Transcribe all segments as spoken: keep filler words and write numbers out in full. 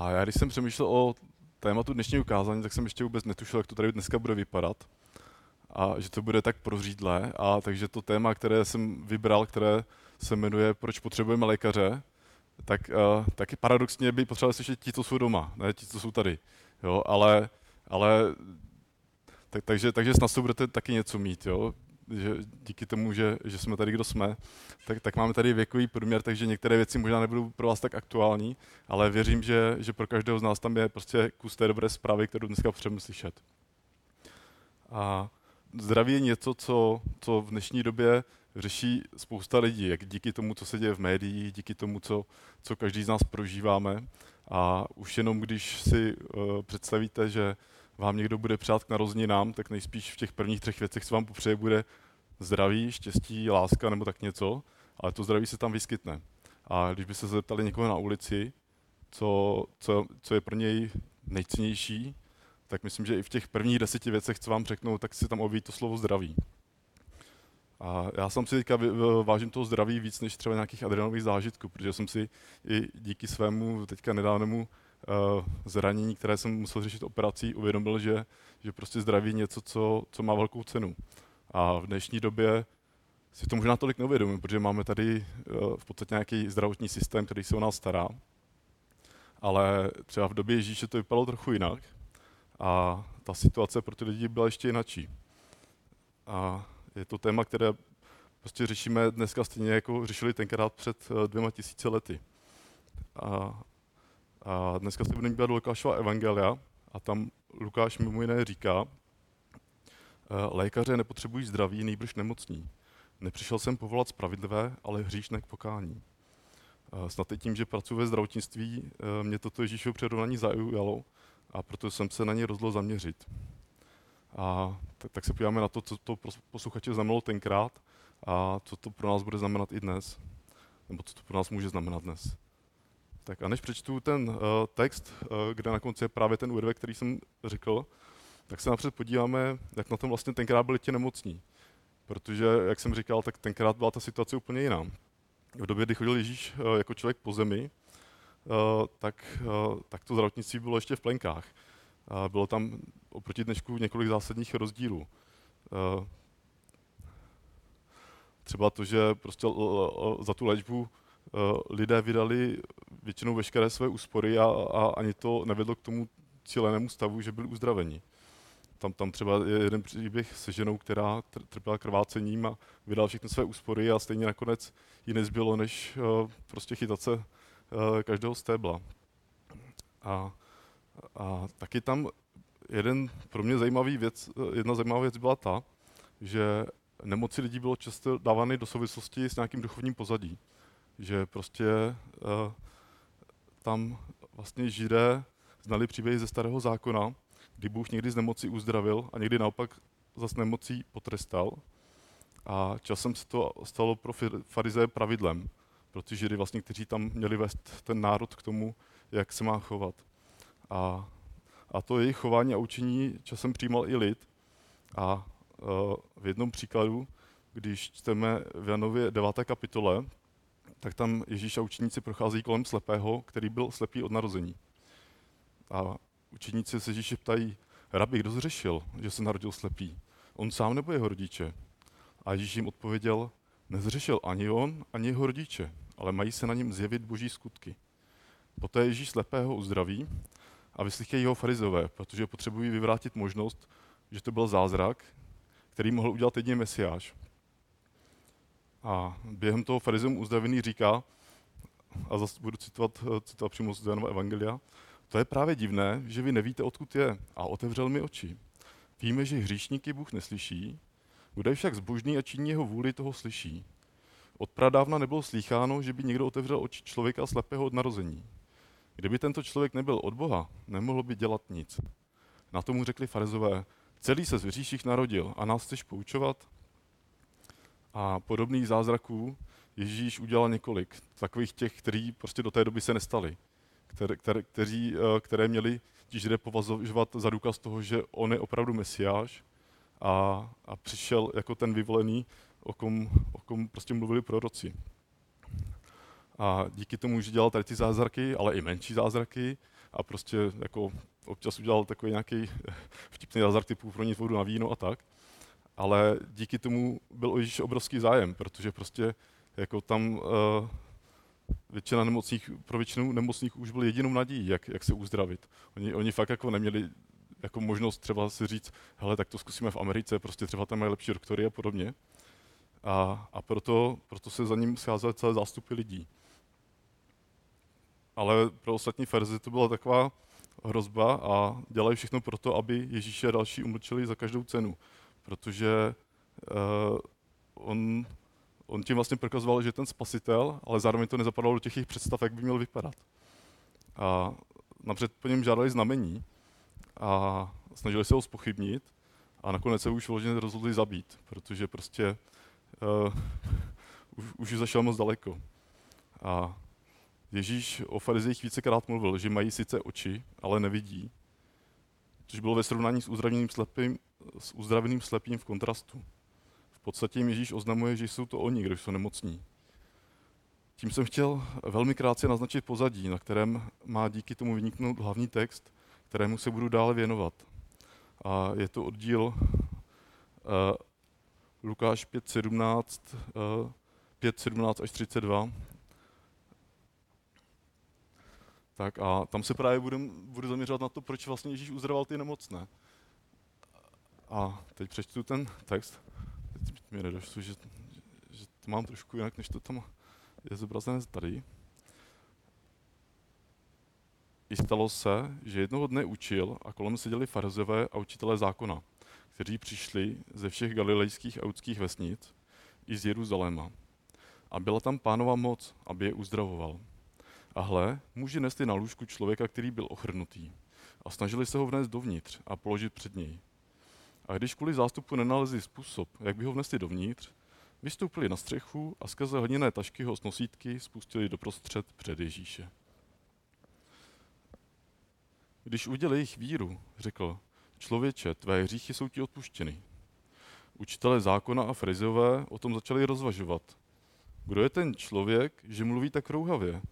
A já když jsem přemýšlel o tématu dnešního kázání, tak jsem ještě vůbec netušil, jak to tady dneska bude vypadat. A že to bude tak prořídlé. A takže to téma, které jsem vybral, které se jmenuje Proč potřebujeme lékaře, tak uh, taky paradoxně by potřebovali slyšet ti, co jsou doma, ne ti, co jsou tady. Jo, ale, ale tak, takže, takže snad to budete taky něco mít. Jo? Že díky tomu, že, že jsme tady, kdo jsme, tak, tak máme tady věkový průměr, takže některé věci možná nebudou pro vás tak aktuální, ale věřím, že, že pro každého z nás tam je prostě kus té dobré zprávy, kterou dneska potřebujeme slyšet. A zdraví je něco, co, co v dnešní době řeší spousta lidí, jak díky tomu, co se děje v médiích, díky tomu, co, co každý z nás prožíváme. A už jenom když si uh, představíte, že vám někdo bude přát k narozeninám, tak nejspíš v těch prvních třech věcech, co vám popřeje, bude zdraví, štěstí, láska nebo tak něco, ale to zdraví se tam vyskytne. A když by se zeptali někoho na ulici, co, co, co je pro něj nejcennější, tak myslím, že i v těch prvních deseti věcech, co vám řeknou, tak si tam objeví to slovo zdraví. A já sám si teďka vážím toho zdraví víc než třeba nějakých adrenalinových zážitků, protože jsem si i díky svému teďka nedávnému zranění, které jsem musel řešit operací, uvědomil, že, že prostě zdraví je něco, co, co má velkou cenu. A v dnešní době si to možná tolik neuvědomím, protože máme tady v podstatě nějaký zdravotní systém, který se o nás stará. Ale třeba v době Ježíše to vypadalo trochu jinak a ta situace pro ty lidi byla ještě jinačí. A je to téma, které prostě řešíme dneska stejně, jako řešili tenkrát před dvěma tisíci lety. A A dneska se budeme dívat do Lukášova Evangelia a tam Lukáš mimo jiné říká: lékaře nepotřebují zdraví, nýbrž nemocní. Nepřišel jsem povolat spravedlivé, ale hříšné k pokání. Snad i tím, že pracuji ve zdravotnictví, mě toto Ježíšovo přirovnání zaujalo a proto jsem se na něj rozhodl zaměřit. A tak, tak se podíváme na to, co to posluchače znamenalo tenkrát a co to pro nás bude znamenat i dnes. Nebo co to pro nás může znamenat dnes. Tak a než přečtu ten uh, text, uh, kde na konci je právě ten úryvek, který jsem řekl, tak se napřed podíváme, jak na tom vlastně tenkrát byli ti nemocní. Protože, jak jsem říkal, tak tenkrát byla ta situace úplně jiná. V době, kdy chodil Ježíš uh, jako člověk po zemi, uh, tak, uh, tak to zdravotnictví bylo ještě v plenkách. Uh, bylo tam oproti dnešku několik zásadních rozdílů. Uh, třeba to, že prostě l- l- l- za tu léčbu lidé vydali většinou veškeré své úspory a, a ani to nevedlo k tomu cílenému stavu, že byli uzdraveni. Tam, tam třeba je jeden příběh se ženou, která trpěla krvácením a vydala všechny své úspory a stejně nakonec jí nezbylo, než prostě chytat se každého stébla. A, a taky tam jeden pro mě zajímavý věc, jedna zajímavá věc byla ta, že nemoci lidí bylo často dávány do souvislosti s nějakým duchovním pozadí. Že prostě uh, tam vlastně Židé znali příběhy ze Starého zákona, kdy Bůh někdy z nemocí uzdravil a někdy naopak zas nemocí potrestal. A časem se to stalo pro farizeje pravidlem, pro ty Židy, vlastně, kteří tam měli vést ten národ k tomu, jak se má chovat. A, a to jejich chování a učení časem přijímal i lid. A uh, v jednom příkladu, když čteme v Janově deváté kapitole, tak tam Ježíš a učeníci procházejí kolem slepého, který byl slepý od narození. A učeníci se Ježíše ptají: rabi, kdo zřešil, že se narodil slepý? On sám nebo jeho rodiče? A Ježíš jim odpověděl: nezřešil ani on, ani jeho rodiče, ale mají se na něm zjevit boží skutky. Poté Ježíš slepého uzdraví a vyslychají ho farizové, protože potřebují vyvrátit možnost, že to byl zázrak, který mohl udělat jedině Mesiáš. A během toho farizeum uzdravený říká, a zase budu citovat, citovat přímo z Janova Evangelia: to je právě divné, že vy nevíte, odkud je, a otevřel mi oči. Víme, že hříšníky Bůh neslyší, bude však zbožný a činí jeho vůli, toho slyší. Od pradávna nebylo slýcháno, že by někdo otevřel oči člověka slepého od narození. Kdyby tento člověk nebyl od Boha, nemohl by dělat nic. Na tomu řekli farizové: celý se z hříších narodil a nás chceš poučovat? A podobných zázraků Ježíš udělal několik, takových těch, kteří prostě do té doby se nestaly, které, které, kteří, které měli ti Židé považovat za důkaz toho, že on je opravdu Mesiáš a, a přišel jako ten vyvolený, o kom, o kom prostě mluvili proroci. a díky tomu už dělal tady ty zázraky, ale i menší zázraky a prostě jako občas udělal takový nějaký vtipný zázrak typu pronit vodu na víno a tak. Ale díky tomu byl o Ježíši obrovský zájem, protože prostě jako tam uh, většina nemocných, pro většinu nemocných už byl jedinou nadějí, jak, jak se uzdravit. Oni, oni fakt jako neměli jako možnost třeba si říct, hele, tak to zkusíme v Americe, prostě třeba tam mají lepší doktory a podobně. A, a proto, proto se za ním scházely celé zástupy lidí. Ale pro ostatní verzi to byla taková hrozba a dělají všechno proto, aby Ježíše a další umlčeli za každou cenu. Protože uh, on, on tím vlastně prokazoval, že je ten spasitel, ale zároveň to nezapadalo do těch jejich představ, jak by měl vypadat. A napřed po něm žádali znamení a snažili se ho zpochybnit a nakonec se už vložně rozhodli zabít, protože prostě uh, už, už zašel moc daleko. A Ježíš o farizejích vícekrát mluvil, že mají sice oči, ale nevidí, což bylo ve srovnání s uzdraveným slepým, s uzdraveným slepým v kontrastu. V podstatě jim Ježíš oznamuje, že jsou to oni, kdo jsou nemocní. Tím jsem chtěl velmi krátce naznačit pozadí, na kterém má díky tomu vyniknout hlavní text, kterému se budu dále věnovat. A je to oddíl uh, Lukáš pět sedmnáct, uh, pět sedmnáct až třicet dva. Tak a tam se právě budem, budu zaměřovat na to, proč vlastně Ježíš uzdravoval ty nemocné. A teď přečtu ten text. Teď mi nedošlo, že, že to mám trošku jinak, než to tam je zobrazené tady. I stalo se, že jednoho dne učil a kolem seděli farizeové a učitelé zákona, kteří přišli ze všech galilejských a judských vesnic i z Jeruzaléma. A byla tam Pánova moc, aby je uzdravoval. A hle, muži nesli na lůžku člověka, který byl ochrnutý, a snažili se ho vnést dovnitř a položit před něj. A když kvůli zástupu nenalezli způsob, jak by ho vnesli dovnitř, vystoupili na střechu a skrze hliněné tašky ho s nosítky spustili doprostřed před Ježíše. Když uviděl jejich víru, řekl, člověče, tvé hříchy jsou ti odpuštěny. Učitelé zákona a farizeové o tom začali rozvažovat. Kdo je ten člověk, že mluví tak rouhavě?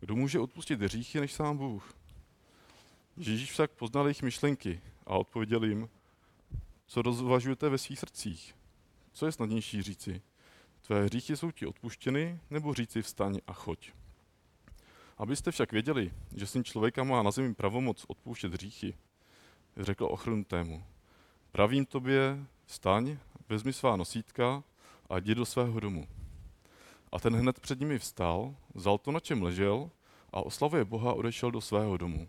Kdo může odpustit hříchy než sám Bůh? Ježíš však poznal jejich myšlenky a odpověděl jim, co rozvažujete ve svých srdcích? Co je snadnější říci? Tvé hříchy jsou ti odpuštěny, nebo říci vstaň a choď? Abyste však věděli, že syn člověka má na zemi pravomoc odpouštět hříchy, řekl ochrnutému. Pravím tobě, vstaň, vezmi svá nosítka a jdi do svého domu. A ten hned před nimi vstal, vzal to, na čem ležel, a oslavuje Boha odešel do svého domu.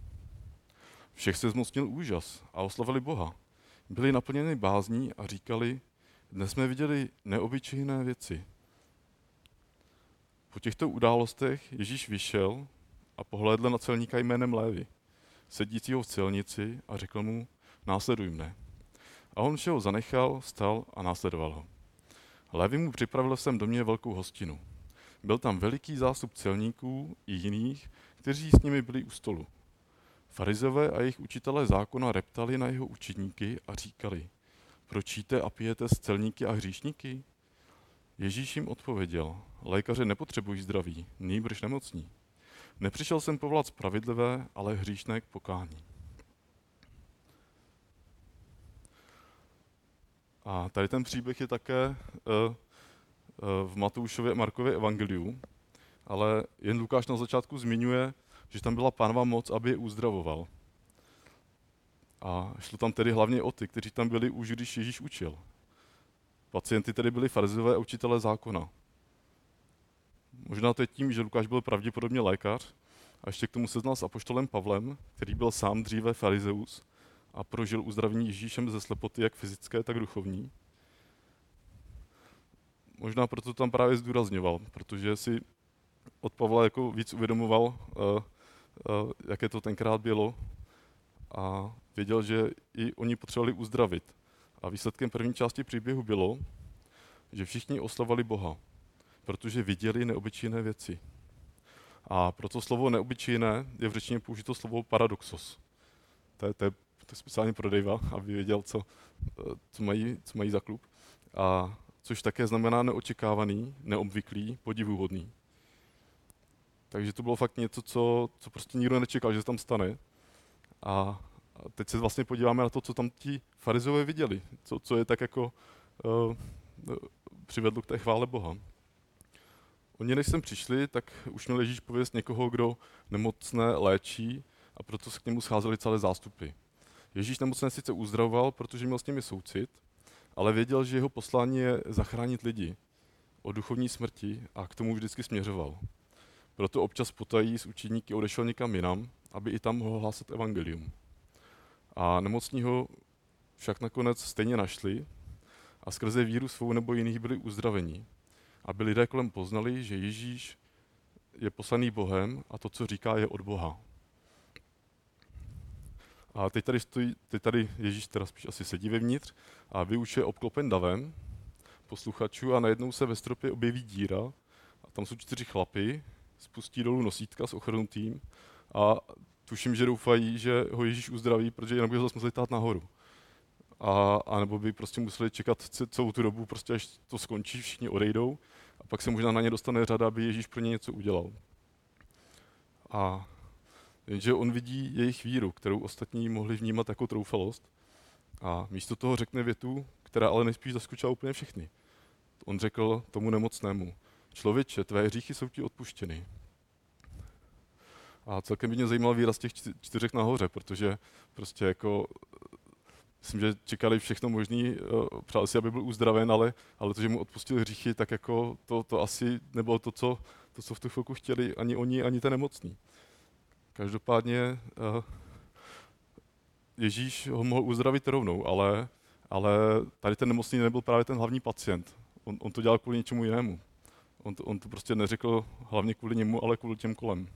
Všech se zmocnil úžas a oslavili Boha. Byli naplněni bázní a říkali, dnes jsme viděli neobyčejné věci. Po těchto událostech Ježíš vyšel a pohlédl na celníka jménem Levi, sedícího v celnici, a řekl mu, následuj mne. A on všeho zanechal, vstal a následoval ho. Levi mu připravil v svém domě velkou hostinu. Byl tam veliký zástup celníků i jiných, kteří s nimi byli u stolu. Farizové a jejich učitelé zákona reptali na jeho učedníky a říkali, proč jíte a pijete s celníky a hříšníky? Ježíš jim odpověděl, lékaři nepotřebují zdraví, nýbrž nemocní. Nepřišel jsem povolat spravedlivé, ale hříšné k pokání. A tady ten příběh je také v Matoušově a Markově Evangeliu, ale jen Lukáš na začátku zmiňuje, že tam byla Pánova moc, aby je uzdravoval. A šlo tam tedy hlavně o ty, kteří tam byli už, když Ježíš učil. Pacienty tedy byli farizeové a učitelé zákona. Možná to je tím, že Lukáš byl pravděpodobně lékař a ještě k tomu se znal s apoštolem Pavlem, který byl sám dříve farizeus a prožil uzdravení Ježíšem ze slepoty, jak fyzické, tak duchovní. Možná proto tam právě zdůrazňoval, protože si od Pavla jako víc uvědomoval, uh, uh, jaké to tenkrát bylo, a věděl, že i oni potřebovali uzdravit. A výsledkem první části příběhu bylo, že všichni oslavovali Boha, protože viděli neobyčejné věci. A proto slovo neobyčejné je v řečtině použito slovo paradoxos. To je, to je, to je speciálně pro Davea, aby věděl, co, co, mají, co mají za klub. A což také znamená neočekávaný, neobvyklý, podivuhodný. Takže to bylo fakt něco, co, co prostě nikdo nečekal, že se tam stane. A teď se vlastně podíváme na to, co tam ti farizeové viděli, co, co je tak jako uh, přivedlo k té chvále Boha. Oni, než sem přišli, tak už měl Ježíš pověst někoho, kdo nemocné léčí, a proto se k němu scházely celé zástupy. Ježíš nemocné sice uzdravoval, protože měl s nimi soucit, ale věděl, že jeho poslání je zachránit lidi od duchovní smrti, a k tomu vždycky směřoval. Proto občas potají s učeníky odešel někam jinam, aby i tam mohl hlásat evangelium. A nemocní ho však nakonec stejně našli a skrze víru svou nebo jiných byli uzdraveni. Aby lidé kolem poznali, že Ježíš je poslaný Bohem a to, co říká, je od Boha. A teď tady, stojí, teď tady Ježíš teda spíš asi sedí vevnitř a vyuč je obklopen davem posluchačů a najednou se ve stropě objeví díra a tam jsou čtyři chlapy, spustí dolů nosítka s ochrnutým a tuším, že doufají, že ho Ježíš uzdraví, protože jinak by ho zase museli tát nahoru. A, a nebo by prostě museli čekat celou tu dobu, prostě až to skončí, všichni odejdou a pak se možná na ně dostane řada, aby Ježíš pro ně něco udělal. A jenže on vidí jejich víru, kterou ostatní mohli vnímat jako troufalost a místo toho řekne větu, která ale nejspíš zaskočila úplně všechny. On řekl tomu nemocnému: člověče, tvé hříchy jsou ti odpuštěny. A celkem by mě zajímal výraz těch čtyřech nahoře, protože prostě jako myslím, že čekali všechno možný, přáli si, aby byl uzdraven, ale, ale to, že mu odpustil hříchy, tak jako to, to asi nebylo to co, to, co v tu chvilku chtěli ani oni, ani ten nemocný. Každopádně Ježíš ho mohl uzdravit rovnou, ale, ale tady ten nemocný nebyl právě ten hlavní pacient. On, on to dělal kvůli něčemu jinému. On to, on to prostě neřekl hlavně kvůli němu, ale kvůli těm kolem.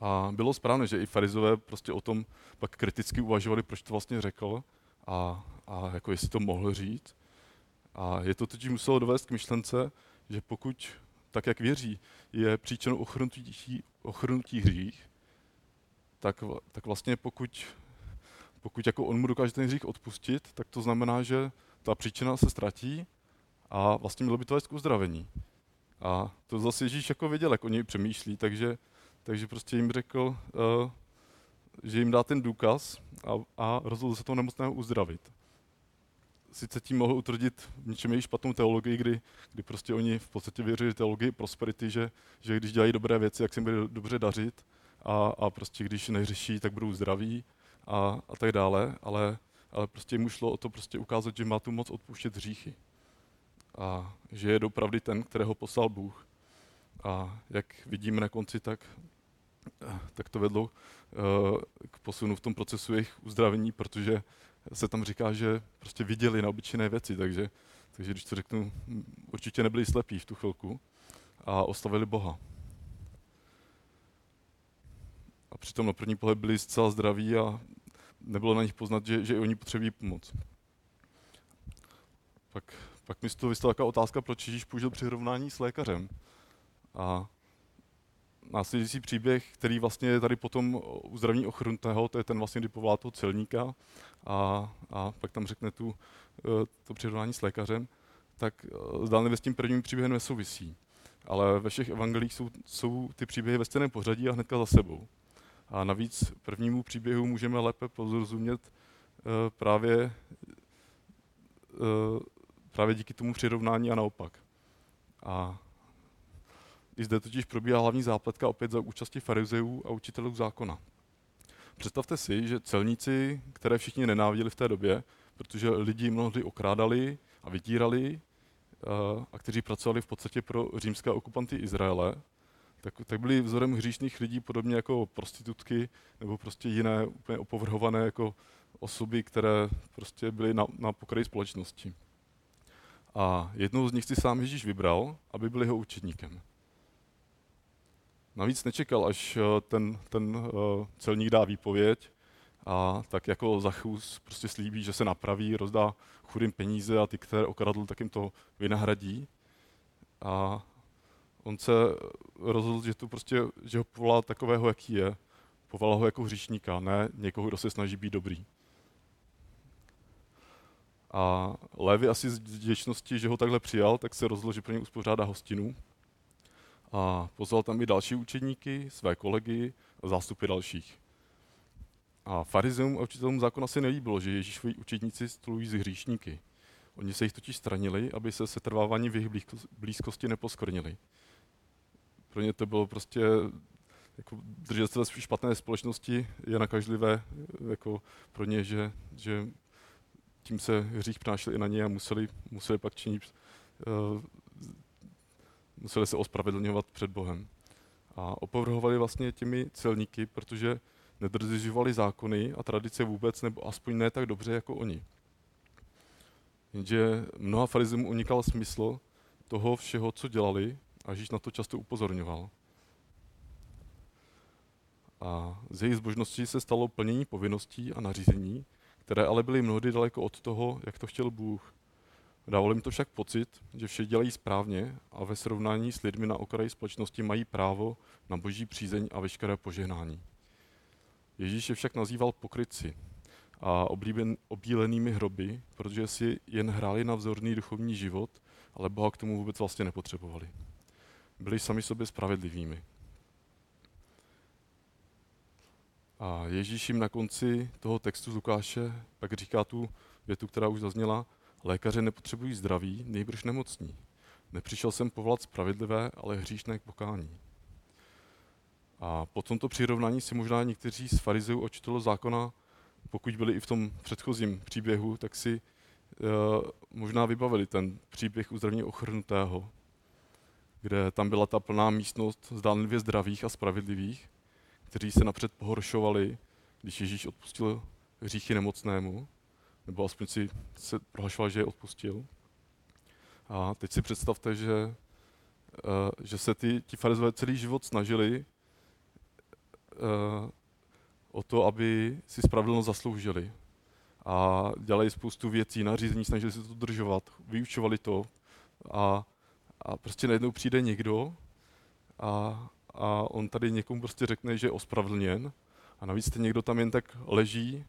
A bylo správné, že i farizové prostě o tom pak kriticky uvažovali, proč to vlastně řekl a, a jako jestli to mohl říct. A je to totiž muselo dovést k myšlence, že pokud, tak jak věří, je příčinou ochrnutí, ochrnutí hřích, tak, tak vlastně pokud, pokud jako on mu dokáže ten hřích odpustit, tak to znamená, že ta příčina se ztratí a vlastně mělo by to vést k uzdravení. A to zase Ježíš jako věděl, jak o něj přemýšlí, takže Takže prostě jim řekl, uh, že jim dá ten důkaz a, a rozhodl se toho nemocného uzdravit. Sice tím mohl utvrdit v něčem jejich špatnou teologii, kdy, kdy prostě oni v podstatě věřili teologii prosperity, že, že když dělají dobré věci, jak se jim bude dobře dařit a, a prostě když neřeší, tak budou zdraví a, a tak dále, ale, ale prostě jim šlo o to prostě ukázat, že má tu moc odpuštět hříchy a že je doopravdy ten, kterého poslal Bůh. A jak vidíme na konci, tak tak to vedlo k posunu v tom procesu jejich uzdravení, protože se tam říká, že prostě viděli na obyčejné věci, takže, takže když to řeknu, určitě nebyli slepí v tu chvilku a oslavili Boha. A přitom na první pohled byli zcela zdraví a nebylo na nich poznat, že, že oni potřebují pomoc. Pak, pak mi z toho vystala taková otázka, proč Ježíš použil přirovnání s lékařem. A následující příběh, který vlastně je tady potom uzdravení ochrnutého, to je ten vlastně, kdy povolá toho celníka a, a pak tam řekne tu, to přirovnání s lékařem, tak zdánlivě s tím prvním příběhem nesouvisí. Ale ve všech evangelích jsou, jsou ty příběhy ve stejném pořadí a hnedka za sebou. A navíc prvnímu příběhu můžeme lépe porozumět právě, právě díky tomu přirovnání a naopak. A i zde totiž probíhá hlavní zápletka opět za účasti farizeů a učitelů zákona. Představte si, že celníci, které všichni nenáviděli v té době, protože lidi mnohdy okrádali a vydírali a kteří pracovali v podstatě pro římské okupanty Izraele, tak, tak byli vzorem hříšných lidí podobně jako prostitutky nebo prostě jiné úplně opovrhované jako osoby, které prostě byly na, na pokraji společnosti. A jednou z nich si sám Ježíš vybral, aby byl jeho učedníkem. Navíc nečekal, až ten, ten celník dá výpověď a tak jako Zachus prostě slíbí, že se napraví, rozdá chudým peníze a ty, které okradl, tak jim to vynahradí. A on se rozhodl, že, to prostě, že ho povolá takového, jaký je. Povolá ho jako hříšníka, ne někoho, kdo se snaží být dobrý. A Levi asi z vděčnosti, že ho takhle přijal, tak se rozhodl, že pro něj uspořádá hostinu. a pozval tam i další učedníky, své kolegy a zástupy dalších. A farizeům a učitelům zákona se nelíbilo, že Ježíšovi učedníci stolují s hříšníky. Oni se jich totiž stranili, aby se setrvávání v jejich blízkosti neposkvrnili. Pro ně to bylo prostě jako držet se ve špatné společnosti, je nakažlivé jako pro ně, že, že tím se hřích přinášel i na ně a museli, museli pak činit, uh, museli se ospravedlňovat před Bohem. A opovrhovali vlastně těmi celníky, protože nedodržovali zákony a tradice vůbec, nebo aspoň ne tak dobře jako oni. Jenže mnoha farizeům unikal smysl toho všeho, co dělali, a Ježíš na to často upozorňoval. A z jejich zbožnosti se stalo plnění povinností a nařízení, které ale byly mnohdy daleko od toho, jak to chtěl Bůh. Dávalo jim to však pocit, že vše dělají správně a ve srovnání s lidmi na okraji společnosti mají právo na boží přízeň a veškeré požehnání. Ježíš je však nazýval pokrytci a oblíben, obílenými hroby, protože si jen hráli na vzorný duchovní život, ale Boha k tomu vůbec vlastně nepotřebovali. Byli sami sobě spravedlivými. A Ježíš jim na konci toho textu z Lukáše pak říká tu větu, která už zazněla: lékaře nepotřebují zdraví, nejbrž nemocní. Nepřišel jsem povolat spravedlivé, ale hříšné k pokání. A po tomto přirovnání si možná někteří z farizeů a učitelů zákona, pokud byli i v tom předchozím příběhu, tak si uh, možná vybavili ten příběh uzdravení ochrnutého, kde tam byla ta plná místnost zdánlivě zdravých a spravedlivých, kteří se napřed pohoršovali, když Ježíš odpustil hříchy nemocnému, nebo aspoň si se prohlašoval, že je odpustil. A teď si představte, že, uh, že se ty, ti farizové celý život snažili uh, o to, aby si spravedlnost zasloužili. A dělali spoustu věcí, nařízení, snažili se to dodržovat, vyučovali to. A, a prostě najednou přijde někdo a A on tady někomu prostě řekne, že je ospravedlněn. A navíc ten někdo tam jen tak leží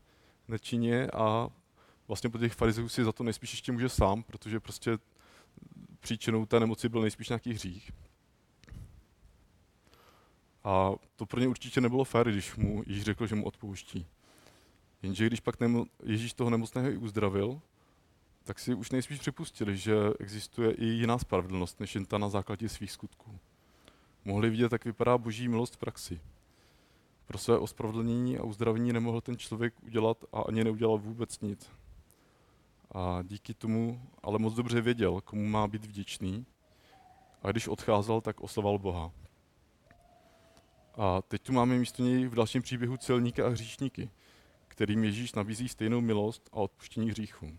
nečinně a vlastně po těch farizeů si za to nejspíš ještě může sám, protože prostě příčinou té nemoci byl nejspíš nějaký hřích. A to pro ně určitě nebylo fér, když mu Ježíš řekl, že mu odpouští. Jenže když pak nemo- Ježíš toho nemocného i uzdravil, tak si už nejspíš připustili, že existuje i jiná spravedlnost, než jen ta na základě svých skutků. Mohli vidět, jak vypadá boží milost v praxi. Pro své ospravedlnění a uzdravení nemohl ten člověk udělat a ani neudělal vůbec nic. A díky tomu ale moc dobře věděl, komu má být vděčný. A když odcházel, tak oslavoval Boha. A teď tu máme místo něj v dalším příběhu celníky a hříšníky, kterým Ježíš nabízí stejnou milost a odpuštění hříchů.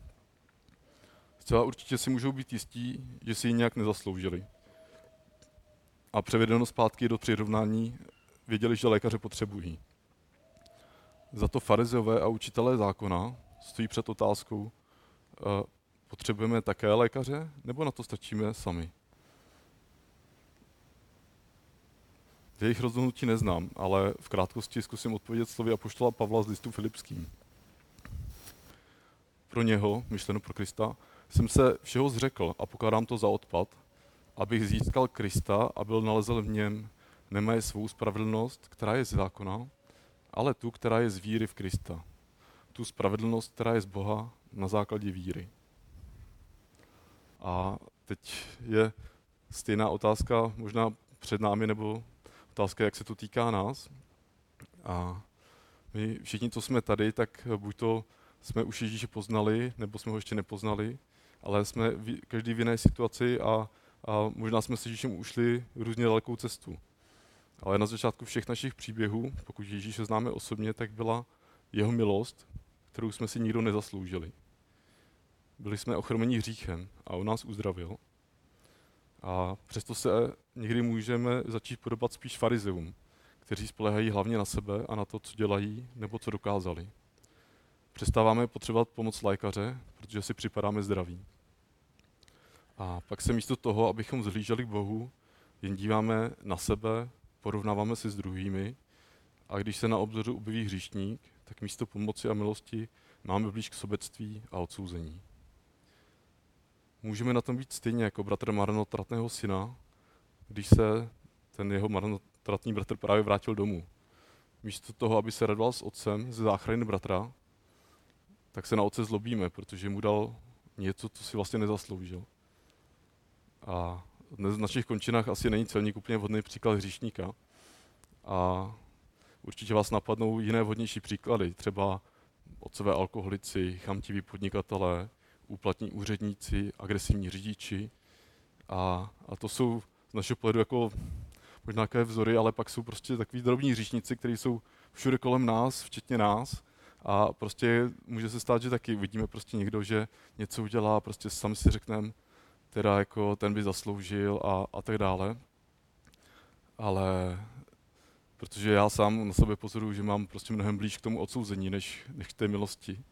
Zcela určitě si můžou být jistí, že si ji nějak nezasloužili. A převedeno zpátky do přirovnání, věděli, že lékaře potřebují. Za to farizeové a učitelé zákona stojí před otázkou, potřebujeme také lékaře, nebo na to stačíme sami? Jejich rozhodnutí neznám, ale v krátkosti zkusím odpovědět slovy apoštola Pavla z listu Filipským. Pro něho, myšleno pro Krista, jsem se všeho zřekl a pokládám to za odpad, abych získal Krista a byl nalezel v něm, nemaje svou spravedlnost, která je z zákona, ale tu, která je z víry v Krista. Tu spravedlnost, která je z Boha na základě víry. A teď je stejná otázka možná před námi, nebo otázka, jak se to týká nás. A my všichni, co jsme tady, tak buď to jsme už Ježíše poznali, nebo jsme ho ještě nepoznali, ale jsme každý v jiné situaci a A možná jsme s Ježíšem ušli různě dalekou cestu. Ale na začátku všech našich příběhů, pokud Ježíše známe osobně, tak byla jeho milost, kterou jsme si nikdo nezasloužili. Byli jsme ochromeni hříchem a on nás uzdravil. A přesto se někdy můžeme začít podobat spíš farizeům, kteří spoléhají hlavně na sebe a na to, co dělají nebo co dokázali. Přestáváme potřebovat pomoc lékaře, protože si připadáme zdraví. A pak se místo toho, abychom vzhlíželi k Bohu, jen díváme na sebe, porovnáváme se s druhými a když se na obzoru objeví hříšník, tak místo pomoci a milosti máme blíž k sobectví a odsouzení. Můžeme na tom být stejně jako bratr marnotratného syna, když se ten jeho marnotratný bratr právě vrátil domů. Místo toho, aby se radoval s otcem ze záchrany bratra, tak se na otce zlobíme, protože mu dal něco, co si vlastně nezasloužil. A dnes v našich končinách asi není celník úplně vhodný příklad hříšníka. A určitě vás napadnou jiné vhodnější příklady, třeba otcové alkoholici, chamtiví podnikatelé, úplatní úředníci, agresivní řidiči. A, a to jsou z našeho pohledu jako možná nějaké vzory, ale pak jsou prostě takový drobní hříšníci, kteří jsou všude kolem nás, včetně nás. A prostě může se stát, že taky vidíme prostě někdo, že něco udělá, prostě sami si řekneme, teda jako ten by zasloužil a, a tak dále. Ale protože já sám na sebe pozoruju, že mám prostě mnohem blíž k tomu odsouzení, než, než k té milosti.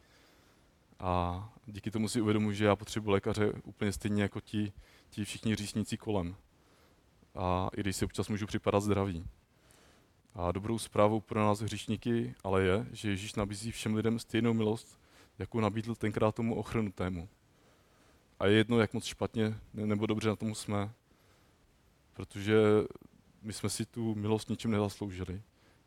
A díky tomu si uvědomuji, že já potřebuji lékaře úplně stejně jako ti, ti všichni hříšníci kolem. A i když si občas můžu připadat zdravý. A dobrou zprávou pro nás hříšníky ale je, že Ježíš nabízí všem lidem stejnou milost, jakou nabídl tenkrát tomu ochrnutému. A je jedno, jak moc špatně nebo dobře na tom jsme, protože my jsme si tu milost ničím nezasloužili.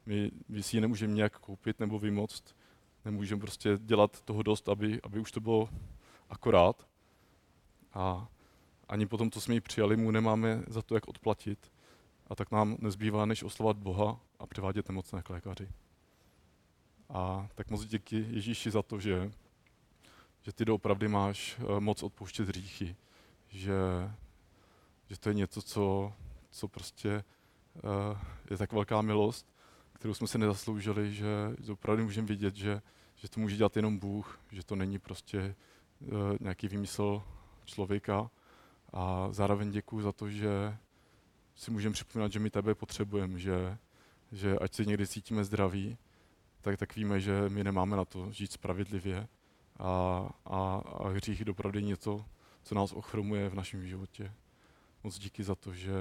My, my si ji nemůžeme nějak koupit nebo vymoct, nemůžeme prostě dělat toho dost, aby, aby už to bylo akorát. A ani potom, co jsme ji přijali, mu nemáme za to, jak odplatit. A tak nám nezbývá, než oslovat Boha a přivádět nemocné k lékaři. A tak moc díky Ježíši za to, že, že ty doopravdy máš moc odpouštět hříchy. Že, že to je něco, co, co prostě je tak velká milost, kterou jsme si nezasloužili, že opravdu můžeme vidět, že, že to může dělat jenom Bůh, že to není prostě nějaký výmysl člověka. A zároveň děkuju za to, že si můžeme připomínat, že my tebe potřebujeme, že, že ať se někdy cítíme zdraví, tak, tak víme, že my nemáme na to žít spravedlivě a, a, a hřích je opravdu něco, co nás ochromuje v našem životě. Moc díky za to, že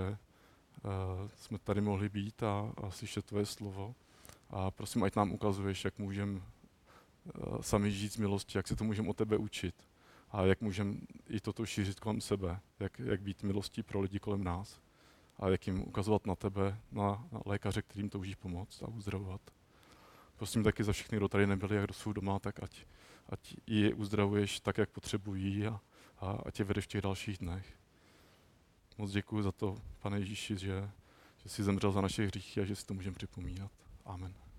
uh, jsme tady mohli být a, a slyšet tvoje slovo a prosím, ať nám ukazuješ, jak můžeme uh, sami žít z milosti, jak se to můžeme od tebe učit a jak můžeme i toto šířit kolem sebe, jak, jak být milostí pro lidi kolem nás. A jak jim ukazovat na tebe, na, na lékaře, kterým touží pomoct a uzdravovat. Prosím taky za všechny, kdo tady nebyli, jak do svou doma, tak ať, ať je uzdravuješ tak, jak potřebují a, a ať je vedeš v těch dalších dnech. Moc děkuji za to, pane Ježíši, že, že jsi zemřel za naše hříchy a že si to můžeme připomínat. Amen.